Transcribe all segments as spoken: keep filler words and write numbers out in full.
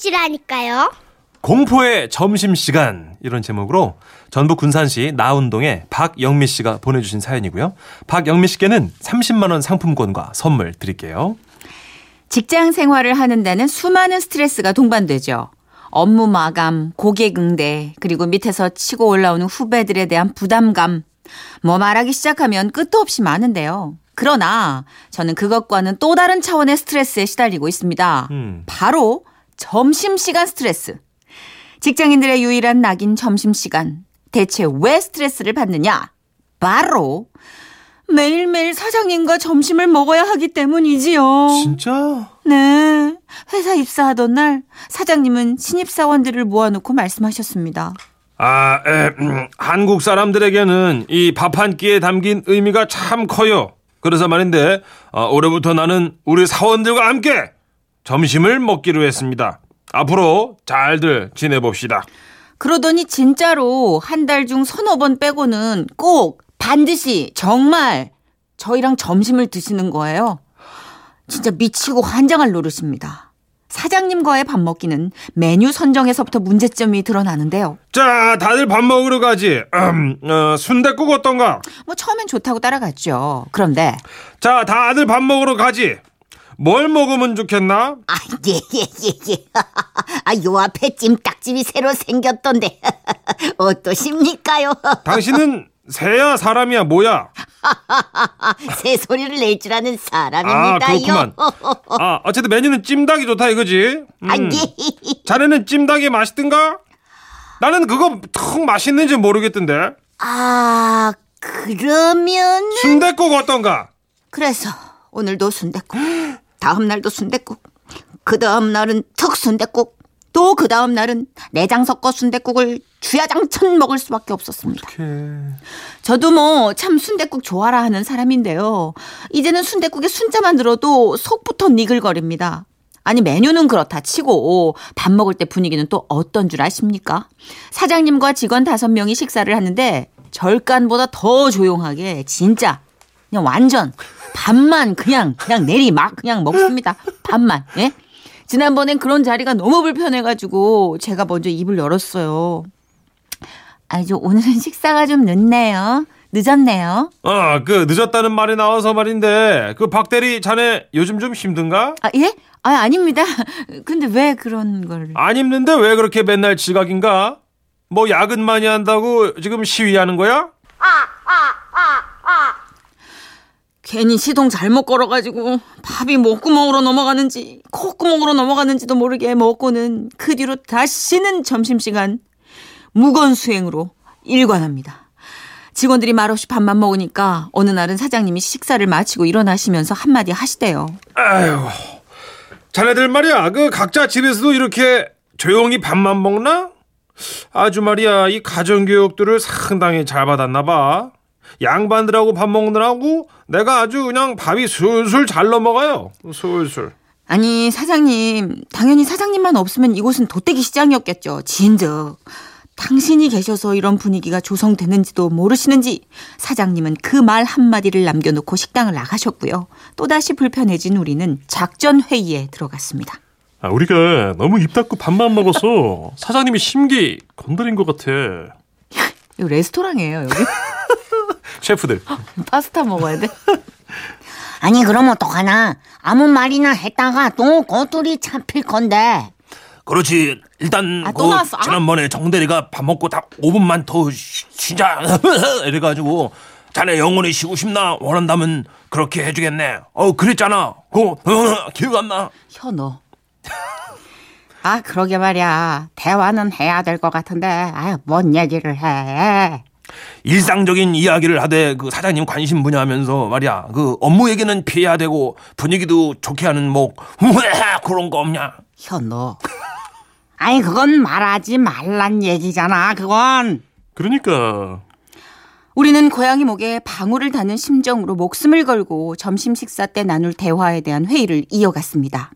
아저씨라니까요. 공포의 점심시간, 이런 제목으로 전북 군산시 나운동에 박영미 씨가 보내주신 사연이고요. 박영미 씨께는 삼십만 원 상품권과 선물 드릴게요. 직장 생활을 하는 데는 수많은 스트레스가 동반되죠. 업무 마감, 고객 응대, 그리고 밑에서 치고 올라오는 후배들에 대한 부담감. 뭐 말하기 시작하면 끝도 없이 많은데요. 그러나 저는 그것과는 또 다른 차원의 스트레스에 시달리고 있습니다. 음. 바로 점심시간 스트레스. 직장인들의 유일한 낙인 점심시간. 대체 왜 스트레스를 받느냐? 바로 매일매일 사장님과 점심을 먹어야 하기 때문이지요. 진짜? 네. 회사 입사하던 날 사장님은 신입사원들을 모아놓고 말씀하셨습니다. 아, 에, 음, 한국 사람들에게는 이 밥 한 끼에 담긴 의미가 참 커요. 그래서 말인데 어, 올해부터 나는 우리 사원들과 함께 점심을 먹기로 했습니다. 앞으로 잘들 지내봅시다. 그러더니 진짜로 한 달 중 서너 번 빼고는 꼭 반드시 정말 저희랑 점심을 드시는 거예요. 진짜 미치고 환장할 노릇입니다. 사장님과의 밥 먹기는 메뉴 선정에서부터 문제점이 드러나는데요. 자, 다들 밥 먹으러 가지. 음, 어, 순댓국 어떤가? 뭐 처음엔 좋다고 따라갔죠. 그런데 자, 다들 밥 먹으러 가지. 뭘 먹으면 좋겠나? 아, 예, 예, 예, 예. 아, 요 앞에 찜닭집이 새로 생겼던데. 어떠십니까요? 당신은 새야 사람이야 뭐야? 새 소리를 낼 줄 아는 사람입니다요. 아, 그렇구만. 아, 어쨌든 메뉴는 찜닭이 좋다 이거지. 음. 아, 예. 자네는 찜닭이 맛있던가? 나는 그거 턱 맛있는지 모르겠던데. 아, 그러면 순댓국 어떤가? 그래서 오늘도 순댓국, 다음 날도 순댓국, 그 다음 날은 특 순댓국, 또 그 다음 날은 내장 섞어 순댓국을 주야장천 먹을 수밖에 없었습니다. 어떡해. 저도 뭐 참 순댓국 좋아라 하는 사람인데요. 이제는 순댓국의 순자만 들어도 속부터 니글거립니다. 아니 메뉴는 그렇다 치고 밥 먹을 때 분위기는 또 어떤 줄 아십니까? 사장님과 직원 다섯 명이 식사를 하는데 절간보다 더 조용하게 진짜 그냥 완전 밥만 그냥 그냥 내리 막 그냥 먹습니다. 밥만. 예? 지난번엔 그런 자리가 너무 불편해가지고 제가 먼저 입을 열었어요. 아니, 저 오늘은 식사가 좀 늦네요. 늦었네요. 아, 그 늦었다는 말이 나와서 말인데 그 박대리 자네 요즘 좀 힘든가? 아, 예? 아, 아닙니다. 근데 왜 그런 걸? 안 힘든데 왜 그렇게 맨날 지각인가? 뭐 야근 많이 한다고 지금 시위하는 거야? 아, 아, 아, 아. 괜히 시동 잘못 걸어가지고 밥이 목구멍으로 넘어가는지 콧구멍으로 넘어가는지도 모르게 먹고는 그 뒤로 다시는 점심시간 무건수행으로 일관합니다. 직원들이 말없이 밥만 먹으니까 어느 날은 사장님이 식사를 마치고 일어나시면서 한마디 하시대요. 아유, 자네들 말이야 그 각자 집에서도 이렇게 조용히 밥만 먹나? 아주 말이야 이 가정교육들을 상당히 잘 받았나 봐. 양반들하고 밥 먹느라고 내가 아주 그냥 밥이 술술 잘 넘어가요. 술술. 아니 사장님, 당연히 사장님만 없으면 이곳은 도떼기 시장이었겠죠. 진즉 당신이 계셔서 이런 분위기가 조성되는지도 모르시는지 사장님은 그 말 한마디를 남겨놓고 식당을 나가셨고요. 또다시 불편해진 우리는 작전회의에 들어갔습니다. 아, 우리가 너무 입 닫고 밥만 먹어서 사장님이 심기 건드린 것 같아. 이거 레스토랑이에요 여기? 셰프들 파스타 먹어야 돼? 아니 그럼 어떡하나, 아무 말이나 했다가 또 꼬투리 잡힐 건데. 그렇지, 일단 아, 그 지난번에 정대리가 밥 먹고 딱 오 분만 더 쉬자 이래가지고 자네 영원히 쉬고 싶나 원한다면 그렇게 해주겠네. 어 그랬잖아. 그거 기억 안 나? 현어. 아 그러게 말이야, 대화는 해야 될 것 같은데 아, 뭔 얘기를 해. 일상적인 이야기를 하되 그 사장님 관심 분야하면서 말이야 그 업무 얘기는 피해야 되고 분위기도 좋게 하는 뭐 그런 거 없냐? 현노. 아니 그건 말하지 말란 얘기잖아 그건. 그러니까. 우리는 고양이 목에 방울을 다는 심정으로 목숨을 걸고 점심 식사 때 나눌 대화에 대한 회의를 이어갔습니다.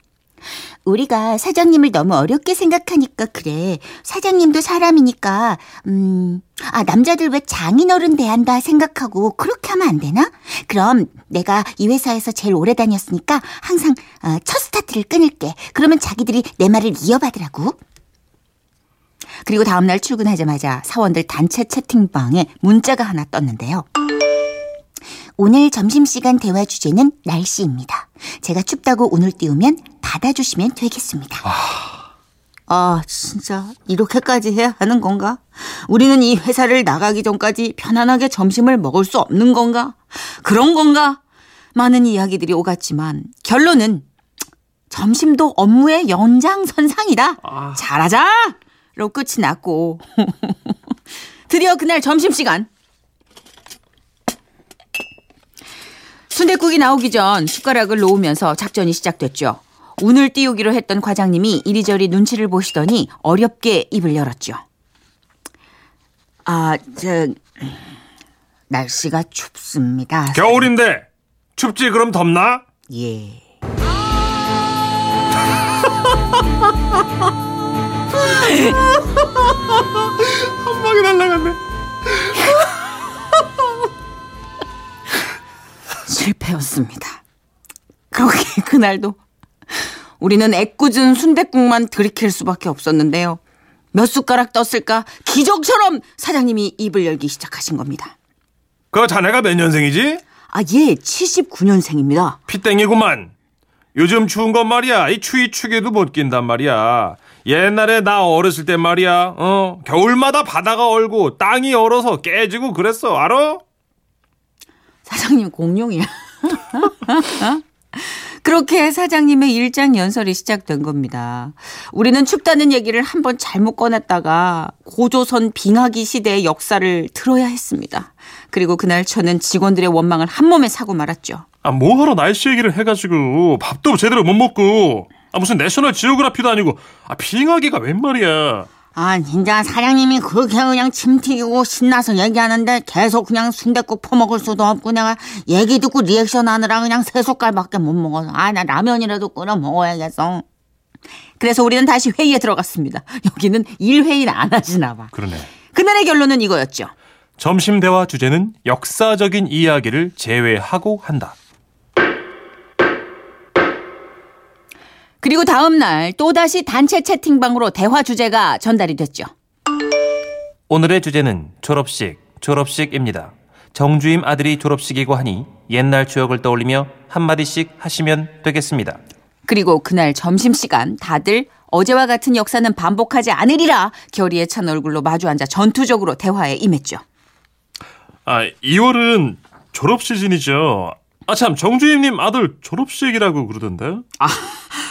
우리가 사장님을 너무 어렵게 생각하니까 그래. 사장님도 사람이니까 음, 아 남자들 왜 장인어른 대한다 생각하고 그렇게 하면 안 되나? 그럼 내가 이 회사에서 제일 오래 다녔으니까 항상 어, 첫 스타트를 끊을게. 그러면 자기들이 내 말을 이어받으라고. 그리고 다음날 출근하자마자 사원들 단체 채팅방에 문자가 하나 떴는데요. 오늘 점심시간 대화 주제는 날씨입니다. 제가 춥다고 운을 띄우면 받아주시면 되겠습니다. 아, 아 진짜 이렇게까지 해야 하는 건가? 우리는 이 회사를 나가기 전까지 편안하게 점심을 먹을 수 없는 건가? 그런 건가? 많은 이야기들이 오갔지만 결론은 점심도 업무의 연장선상이다. 아. 잘하자! 로 끝이 났고 드디어 그날 점심시간. 순댓국이 나오기 전 숟가락을 놓으면서 작전이 시작됐죠. 운을 띄우기로 했던 과장님이 이리저리 눈치를 보시더니 어렵게 입을 열었죠. 아, 저 날씨가 춥습니다. 겨울인데 춥지 그럼 덥나? 예. 한 방에 날라갔네. 실패였습니다. 그렇게 그날도 우리는 애꿎은 순댓국만 들이킬 수밖에 없었는데요. 몇 숟가락 떴을까 기적처럼 사장님이 입을 열기 시작하신 겁니다. 그 자네가 몇 년생이지? 아, 예, 칠십구 년생입니다. 피땡이구만. 요즘 추운 건 말이야. 이 추위 추게도 못 낀단 말이야. 옛날에 나 어렸을 때 말이야. 어, 겨울마다 바다가 얼고 땅이 얼어서 깨지고 그랬어. 알아? 사장님 공룡이야. 그렇게 사장님의 일장 연설이 시작된 겁니다. 우리는 춥다는 얘기를 한번 잘못 꺼냈다가 고조선 빙하기 시대의 역사를 들어야 했습니다. 그리고 그날 저는 직원들의 원망을 한 몸에 사고 말았죠. 아, 뭐하러 날씨 얘기를 해가지고 밥도 제대로 못 먹고. 아, 무슨 내셔널 지오그래피도 아니고. 아, 빙하기가 웬 말이야. 아, 진짜 사장님이 그렇게 그냥 침 튀기고 신나서 얘기하는데 계속 그냥 순댓국 퍼먹을 수도 없고 내가 얘기 듣고 리액션 하느라 그냥 세 숟갈밖에 못 먹어서 아, 나 라면이라도 끓여 먹어야겠어. 그래서 우리는 다시 회의에 들어갔습니다. 여기는 일회의는 안 하시나 봐. 그러네. 그날의 결론은 이거였죠. 점심 대화 주제는 역사적인 이야기를 제외하고 한다. 그리고 다음 날 또다시 단체 채팅방으로 대화 주제가 전달이 됐죠. 오늘의 주제는 졸업식, 졸업식입니다. 정주임 아들이 졸업식이고 하니 옛날 추억을 떠올리며 한마디씩 하시면 되겠습니다. 그리고 그날 점심시간 다들 어제와 같은 역사는 반복하지 않으리라 결의에 찬 얼굴로 마주 앉아 전투적으로 대화에 임했죠. 아, 이월은 졸업 시즌이죠. 아, 참 정주임님 아들 졸업식이라고 그러던데. 아,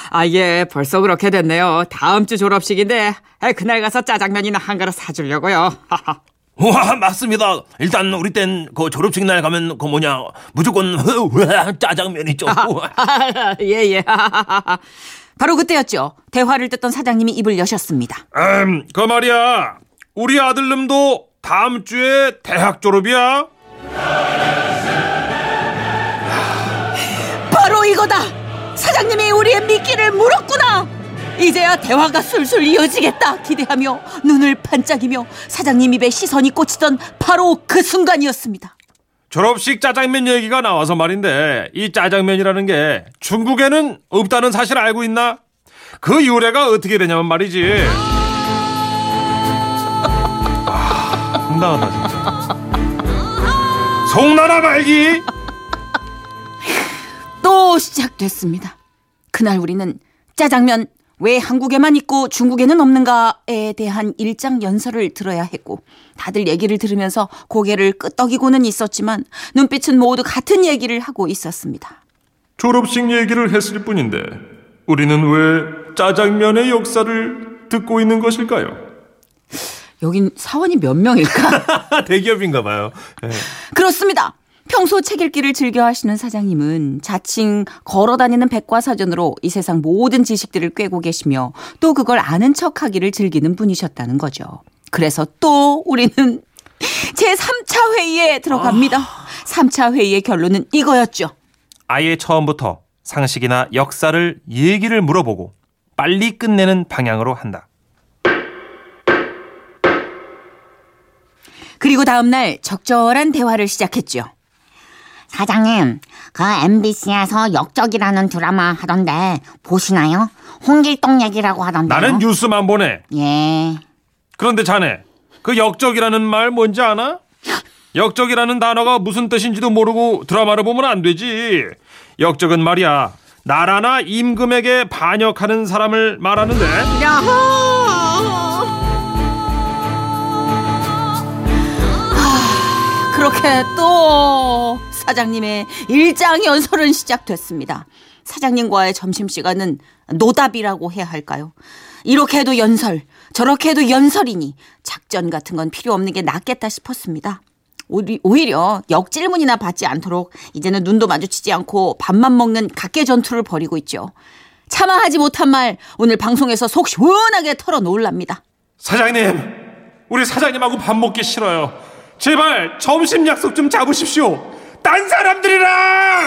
아, 예, 벌써 그렇게 됐네요. 다음 주 졸업식인데 그날 가서 짜장면이나 한 그릇 사주려고요. 와, 맞습니다. 일단 우리 땐 그 졸업식 날 가면 그 뭐냐 무조건 짜장면이죠. 예, 예. 바로 그때였죠. 대화를 듣던 사장님이 입을 여셨습니다. 음, 그 말이야. 우리 아들놈도 다음 주에 대학 졸업이야. 바로 이거다. 사장님이 우리의 미끼를 물었구나. 이제야 대화가 술술 이어지겠다 기대하며 눈을 반짝이며 사장님 입에 시선이 꽂히던 바로 그 순간이었습니다. 졸업식 짜장면 얘기가 나와서 말인데 이 짜장면이라는 게 중국에는 없다는 사실 알고 있나? 그 유래가 어떻게 되냐면 말이지. 아, 황당하다 진짜. 송나라 말기. 또 시작됐습니다. 그날 우리는 짜장면 왜 한국에만 있고 중국에는 없는가에 대한 일장 연설을 들어야 했고 다들 얘기를 들으면서 고개를 끄덕이고는 있었지만 눈빛은 모두 같은 얘기를 하고 있었습니다. 졸업식 얘기를 했을 뿐인데 우리는 왜 짜장면의 역사를 듣고 있는 것일까요? 여긴 사원이 몇 명일까? 대기업인가 봐요. 네. 그렇습니다. 평소 책 읽기를 즐겨 하시는 사장님은 자칭 걸어다니는 백과사전으로 이 세상 모든 지식들을 꿰고 계시며 또 그걸 아는 척하기를 즐기는 분이셨다는 거죠. 그래서 또 우리는 제삼 차 회의에 들어갑니다. 아... 삼 차 회의의 결론은 이거였죠. 아예 처음부터 상식이나 역사를 얘기를 물어보고 빨리 끝내는 방향으로 한다. 그리고 다음 날 적절한 대화를 시작했죠. 사장님, 그 엠비씨에서 역적이라는 드라마 하던데 보시나요? 홍길동 얘기라고 하던데요. 나는 뉴스만 보네. 예. 그런데 자네, 그 역적이라는 말 뭔지 아나? 역적이라는 단어가 무슨 뜻인지도 모르고 드라마를 보면 안 되지. 역적은 말이야, 나라나 임금에게 반역하는 사람을 말하는데. 아, 그렇게 또 사장님의 일장 연설은 시작됐습니다. 사장님과의 점심시간은 노답이라고 해야 할까요? 이렇게 해도 연설, 저렇게 해도 연설이니 작전 같은 건 필요 없는 게 낫겠다 싶었습니다. 오히려 역질문이나 받지 않도록 이제는 눈도 마주치지 않고 밥만 먹는 각계 전투를 벌이고 있죠. 참아하지 못한 말 오늘 방송에서 속 시원하게 털어놓으랍니다. 사장님, 우리 사장님하고 밥 먹기 싫어요. 제발 점심 약속 좀 잡으십시오. 딴 사람들이랑!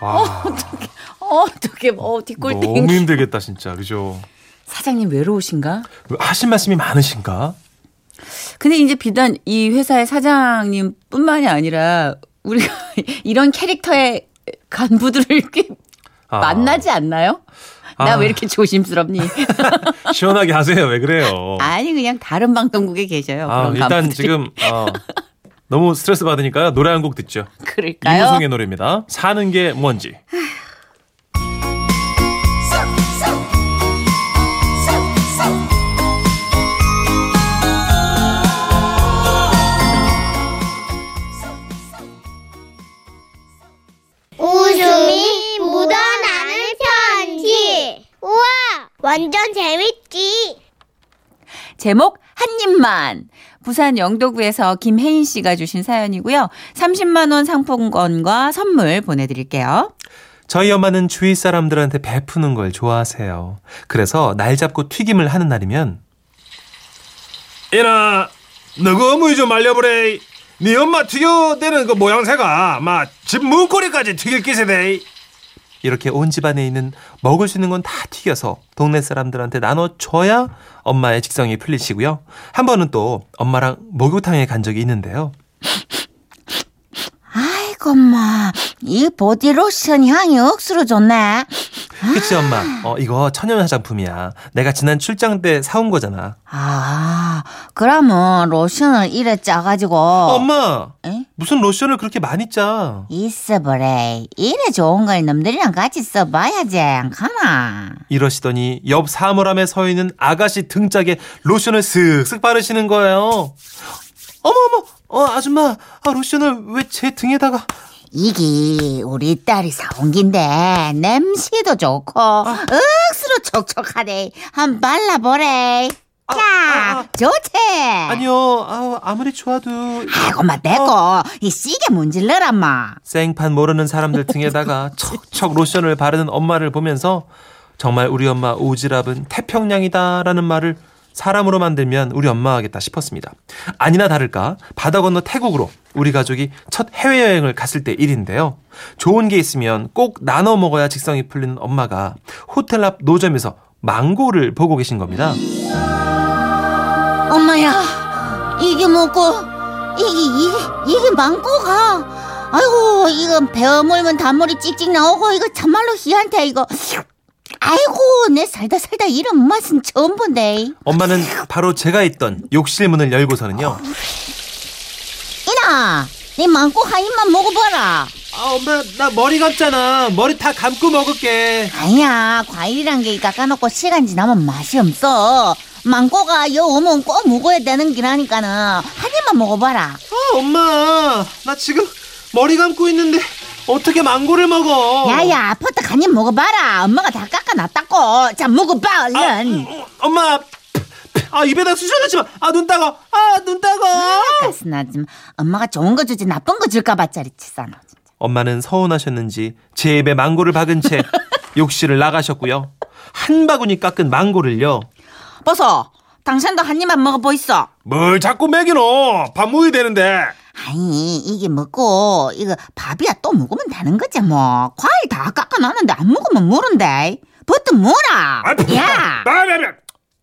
어, 아, 어떡해, 어떡해, 어, 뒷골 땡기. 너무 힘들겠다, 진짜, 그죠? 사장님 외로우신가? 하신 말씀이 많으신가? 근데 이제 비단 이 회사의 사장님 뿐만이 아니라, 우리가 이런 캐릭터의 간부들을 아. 만나지 않나요? 나 왜 아. 이렇게 조심스럽니? 시원하게 하세요, 왜 그래요? 아니, 그냥 다른 방송국에 계셔요. 아, 그런 일단 간부들이. 지금, 어. 너무 스트레스 받으니까 노래 한 곡 듣죠. 그럴까요? 이무송의 노래입니다. 사는 게 뭔지. 웃음이 묻어나는 편지. 우와, 완전 재밌지. 제목 한 입만. 부산 영도구에서 김혜인 씨가 주신 사연이고요. 삼십만 원 상품권과 선물 보내드릴게요. 저희 엄마는 주위 사람들한테 베푸는 걸 좋아하세요. 그래서 날 잡고 튀김을 하는 날이면 이나 너가 무이 좀 알려보래. 네 엄마 튀겨대는 그 모양새가 막 집 문고리까지 튀길 기세대. 이렇게 온 집안에 있는 먹을 수 있는 건 다 튀겨서 동네 사람들한테 나눠줘야 엄마의 직성이 풀리시고요. 한 번은 또 엄마랑 목욕탕에 간 적이 있는데요. 아이고 엄마, 이 보디로션 향이 억수로 좋네. 그치 엄마, 어, 이거 천연 화장품이야. 내가 지난 출장 때 사온 거잖아. 아, 그러면 로션을 이래 짜가지고. 엄마, 에? 무슨 로션을 그렇게 많이 짜? 있어보래. 이래 좋은 걸 놈들이랑 같이 써봐야지 안 가나. 이러시더니 옆 사물함에 서 있는 아가씨 등짝에 로션을 슥슥 바르시는 거예요. 어머어머, 어, 아줌마, 아, 로션을 왜 제 등에다가. 이게 우리 딸이 사온 긴데 냄새도 좋고 아. 억수로 촉촉하네. 한번 발라보래. 아, 자, 아, 아. 좋지? 아니요, 아, 아무리 좋아도. 아이고, 마, 됐고. 어. 이 씨게 문질러라, 마. 생판 모르는 사람들 등에다가 척척 로션을 바르는 엄마를 보면서 정말 우리 엄마 오지랖은 태평양이다라는 말을 사람으로 만들면 우리 엄마 하겠다 싶었습니다. 아니나 다를까 바다 건너 태국으로 우리 가족이 첫 해외여행을 갔을 때 일인데요. 좋은 게 있으면 꼭 나눠 먹어야 직성이 풀리는 엄마가 호텔 앞 노점에서 망고를 보고 계신 겁니다. 엄마야, 이게 뭐고? 이게 이게 이게 망고가? 아이고, 이건 베어 물면 단물이 찍찍 나오고 이거 참말로 희한해 이거. 아이고, 내 살다 살다 이런 맛은 처음 본데. 엄마는 바로 제가 있던 욕실 문을 열고서는요. 이나, 네 망고 한 입만 먹어봐라. 아, 엄마, 나 머리 감잖아. 머리 다 감고 먹을게. 아니야, 과일이란 게 깎아놓고 시간 지나면 맛이 없어. 망고가 여 오면 꼭 먹어야 되는 기라니까는 한 입만 먹어봐라. 아, 엄마, 나 지금 머리 감고 있는데 어떻게 망고를 먹어? 야야, 아파트 한 입 먹어봐라. 엄마가 다 깎아놨다고. 자, 먹어봐 얼른. 아, 음, 엄마, 아, 입에다 쑤셔넣지 마. 아, 눈 따가. 아, 눈 따가. 가스나 좀. 엄마가 좋은 거 주지 나쁜 거 줄까봐 짜릿치잖아. 엄마는 서운하셨는지 제 입에 망고를 박은 채 욕실을 나가셨고요. 한 바구니 깎은 망고를요. 벗어, 당신도 한 입만 먹어보이소. 뭘 자꾸 먹이노? 밥 먹어야 되는데. 아니 이게 먹고 이거 밥이야 또 먹으면 되는 거지 뭐. 과일 다 깎아놨는데 안 먹으면 모른데. 버튼 뭐라. 야.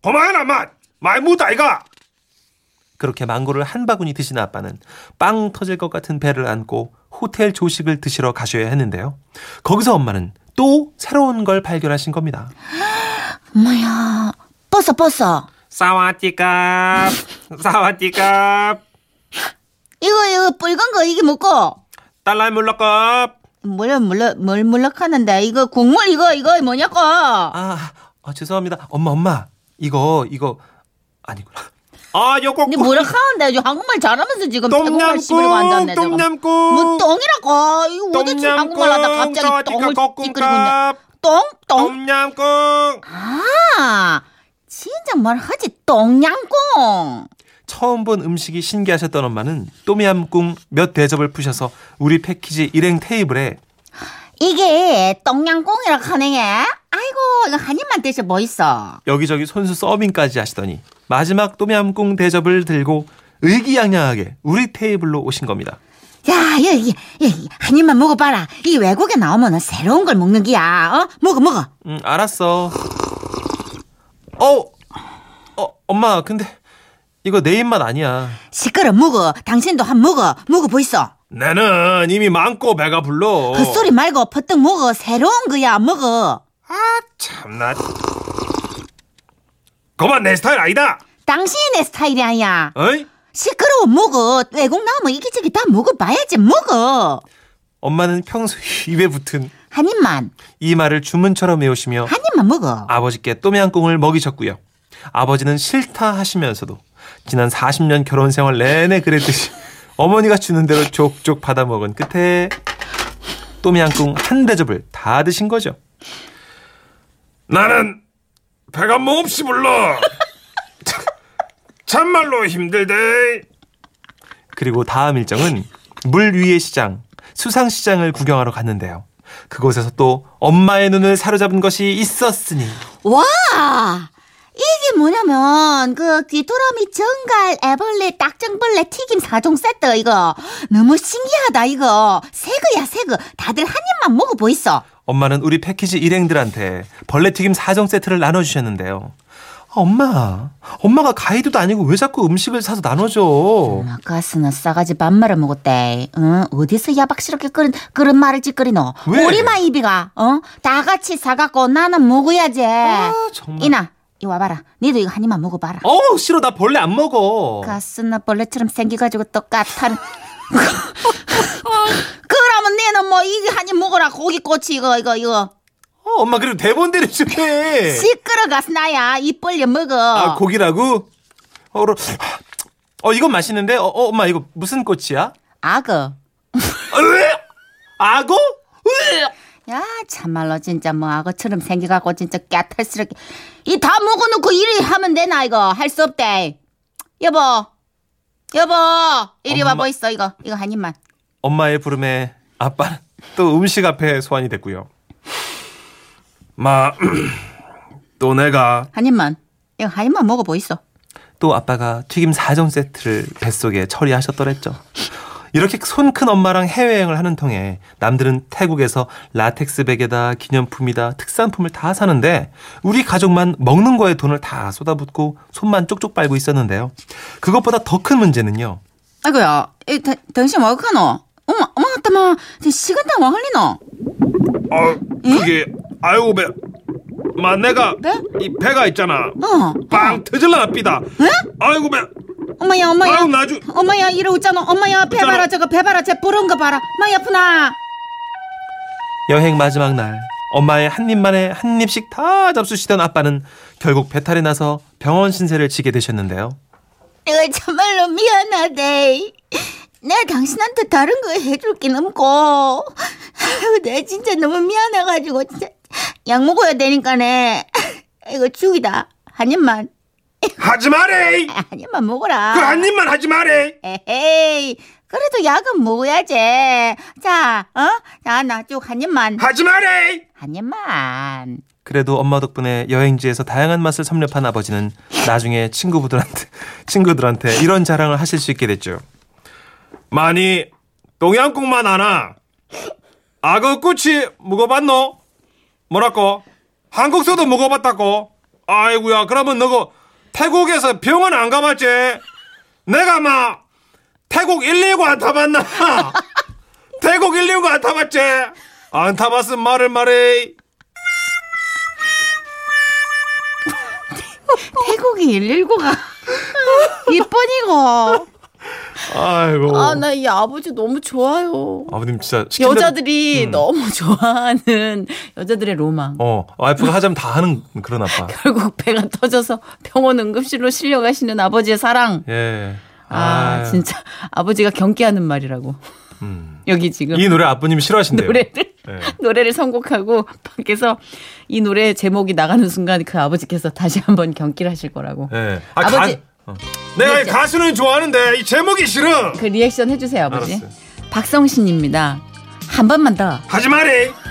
고마워라 엄마. 많이 묻다 이거. 그렇게 망고를 한 바구니 드신 아빠는 빵 터질 것 같은 배를 안고 호텔 조식을 드시러 가셔야 했는데요. 거기서 엄마는 또 새로운 걸 발견하신 겁니다. 엄마야. 버섯 버섯. 사와디캅. 사와디캅. 이거 이거 빨간 거 이게 뭐고? 딸라 물럭컵. 물럭 물럭 뭘 물럭하는데 이거 국물 이거 이거 뭐냐고? 아, 아 죄송합니다. 엄마 엄마 이거 이거 아니구나. 아, 요거. 니 뭐라 하는데? 한국말 잘하면서 지금 똥냠꿍, 똥냠꿍. 뭐 똥이라고? 이거 어디서 한국말 하다 갑자기 똥을 찌그리고 있냐? 똥, 똥. 똥냠꿍. 아, 진짜 뭘 하지? 똥냠꿍. 처음 본 음식이 신기하셨던 엄마는 똥냠꿍 몇 대접을 푸셔서 우리 패키지 일행 테이블에 이게 똥냠꿍이라고 하네. 아이고, 이거 한 입만 드셔 뭐 있어. 여기저기 손수 서빙까지 하시더니 마지막 똠얌꿍 대접을 들고 의기양양하게 우리 테이블로 오신 겁니다. 야, 여기 한 입만 먹어봐라. 이 외국에 나오면 새로운 걸 먹는 기야. 어? 먹어, 먹어. 음, 알았어. 어, 어, 엄마, 근데 이거 내 입맛 아니야. 시끄러, 먹어. 당신도 한 먹어. 먹어 보이소. 나는 이미 많고 배가 불러. 헛소리 말고 퍼뜩 먹어. 새로운 거야. 먹어. 아, 참나. 그만 내 스타일 아니다. 당신이 내 스타일이 아니야. 어이? 시끄러워 먹어. 외국 나오면 이기저기 다 먹어봐야지 먹어. 엄마는 평소 입에 붙은 한 입만 이 말을 주문처럼 외우시며 한 입만 먹어. 아버지께 또미안꿍을 먹이셨고요. 아버지는 싫다 하시면서도 지난 사십 년 결혼 생활 내내 그랬듯이 어머니가 주는 대로 족족 받아 먹은 끝에 또미안꿍 한 대접을 다 드신 거죠. 나는 배가 몹시 불러. 참말로 힘들대. 그리고 다음 일정은 물 위의 시장, 수상시장을 구경하러 갔는데요. 그곳에서 또 엄마의 눈을 사로잡은 것이 있었으니. 와! 이게 뭐냐면 그 귀뚜라미 정갈, 애벌레, 딱정벌레, 튀김 사 종 세트 이거. 너무 신기하다 이거. 새거야 새거. 다들 한 입만 먹어보이소. 엄마는 우리 패키지 일행들한테 벌레튀김 사 종 세트를 나눠주셨는데요. 아, 엄마, 엄마가 가이드도 아니고 왜 자꾸 음식을 사서 나눠줘. 아까스는 싸가지 밥 말아 먹었대. 응? 어디서 야박스럽게 그런, 그런 말을 짓거리노. 왜? 우리만 입이가. 어? 다 같이 사갖고 나는 먹어야지. 아, 정말. 이나, 이거 와봐라. 니도 이거 한 입만 먹어봐라. 어우, 싫어. 나 벌레 안 먹어. 가스나 벌레처럼 생겨가지고 또 까탈. 그러면 니는 뭐 이게 한 입 먹어라. 고기꼬치 이거 이거 이거. 어, 엄마 그래도 대본대로 좀 해. 시끄러 가스나야. 입 벌려 먹어. 아 고기라고? 어, 어 이건 맛있는데. 어, 어 엄마 이거 무슨 꼬치야? 악어. 악어? 야 참말로 진짜 뭐 악어처럼 생겨갖고 진짜 깨탈스럽게 이 다 먹어놓고 이리 하면 되나 이거. 할 수 없대. 여보 여보 이리 엄마. 와보 있어 이거 이거 한 입만. 엄마의 부름에 아빠는 또 음식 앞에 소환이 됐고요. 마, 또 내가 한 입만, 이거 한 입만 먹어보이소. 또 아빠가 튀김 사 종 세트를 뱃속에 처리하셨더랬죠. 이렇게 손 큰 엄마랑 해외여행을 하는 통에 남들은 태국에서 라텍스 베개다, 기념품이다, 특산품을 다 사는데 우리 가족만 먹는 거에 돈을 다 쏟아붓고 손만 쪽쪽 빨고 있었는데요. 그것보다 더 큰 문제는요. 아이고야, 이, 다, 당신 와극하노? 엄마, 엄마, 따마, 시간당 와 흘리노? 아, 그게, 응? 아이고, 배, 마, 내가, 배? 이 배가 있잖아. 어. 빵 어. 터질라, 삐다. 응? 아이고, 배. 엄마야, 엄마야. 아유, 나주. 엄마야, 이러 웃잖아. 엄마야, 배 봐라, 저거, 배 봐라, 쟤 부러운 거 봐라. 마이 아프나. 여행 마지막 날, 엄마의 한 입만에 한 입씩 다 잡수시던 아빠는 결국 배탈이 나서 병원 신세를 지게 되셨는데요. 내가 정말로 미안하대. 내가 당신한테 다른 거 해줄 게 없고 내가 진짜 너무 미안해가지고 진짜 약 먹어야 되니까네. 이거 죽이다. 한 입만. 하지 마래. 한 입만 먹어라. 그 한 입만 하지 마래. 에헤이. 그래도 약은 먹어야지. 자, 어? 자, 나 쭉 한 입만. 하지 마래. 한 입만. 그래도 엄마 덕분에 여행지에서 다양한 맛을 섭렵한 아버지는 나중에 친구분들한테 친구들한테 이런 자랑을 하실 수 있게 됐죠. 많이 동양국만 아나? 악어꼬치 먹어봤노? 뭐라고? 한국서도 먹어봤다고? 아이고야, 그러면 너거 태국에서 병원 안 가봤지? 내가 막 태국 일일구 안 타봤나? 태국 일일구 안 타봤지? 안 타봤으면 말을 말해. 태국이 일일구가 이쁜이고. 아이고. 아, 나 이 아버지 너무 좋아요. 아버님 진짜 여자들이 대로... 음. 너무 좋아하는 여자들의 로망. 어, 와이프가 하자면 다 하는 그런 아빠. 결국 배가 터져서 병원 응급실로 실려가시는 아버지의 사랑. 예. 아, 아유. 진짜 아버지가 경계하는 말이라고. 음. 여기 지금 이 노래 아버님이 싫어하신대요. 노래를 네. 노래를 선곡하고 밖에서 이 노래 제목이 나가는 순간 그 아버지께서 다시 한번 경기를 하실 거라고. 네. 아, 아버지. 간... 어. 내가 이 가수는 좋아하는데 이 제목이 싫어. 그 리액션 해주세요 아버지. 알았어요. 박성신입니다. 한 번만 더 하지 마래.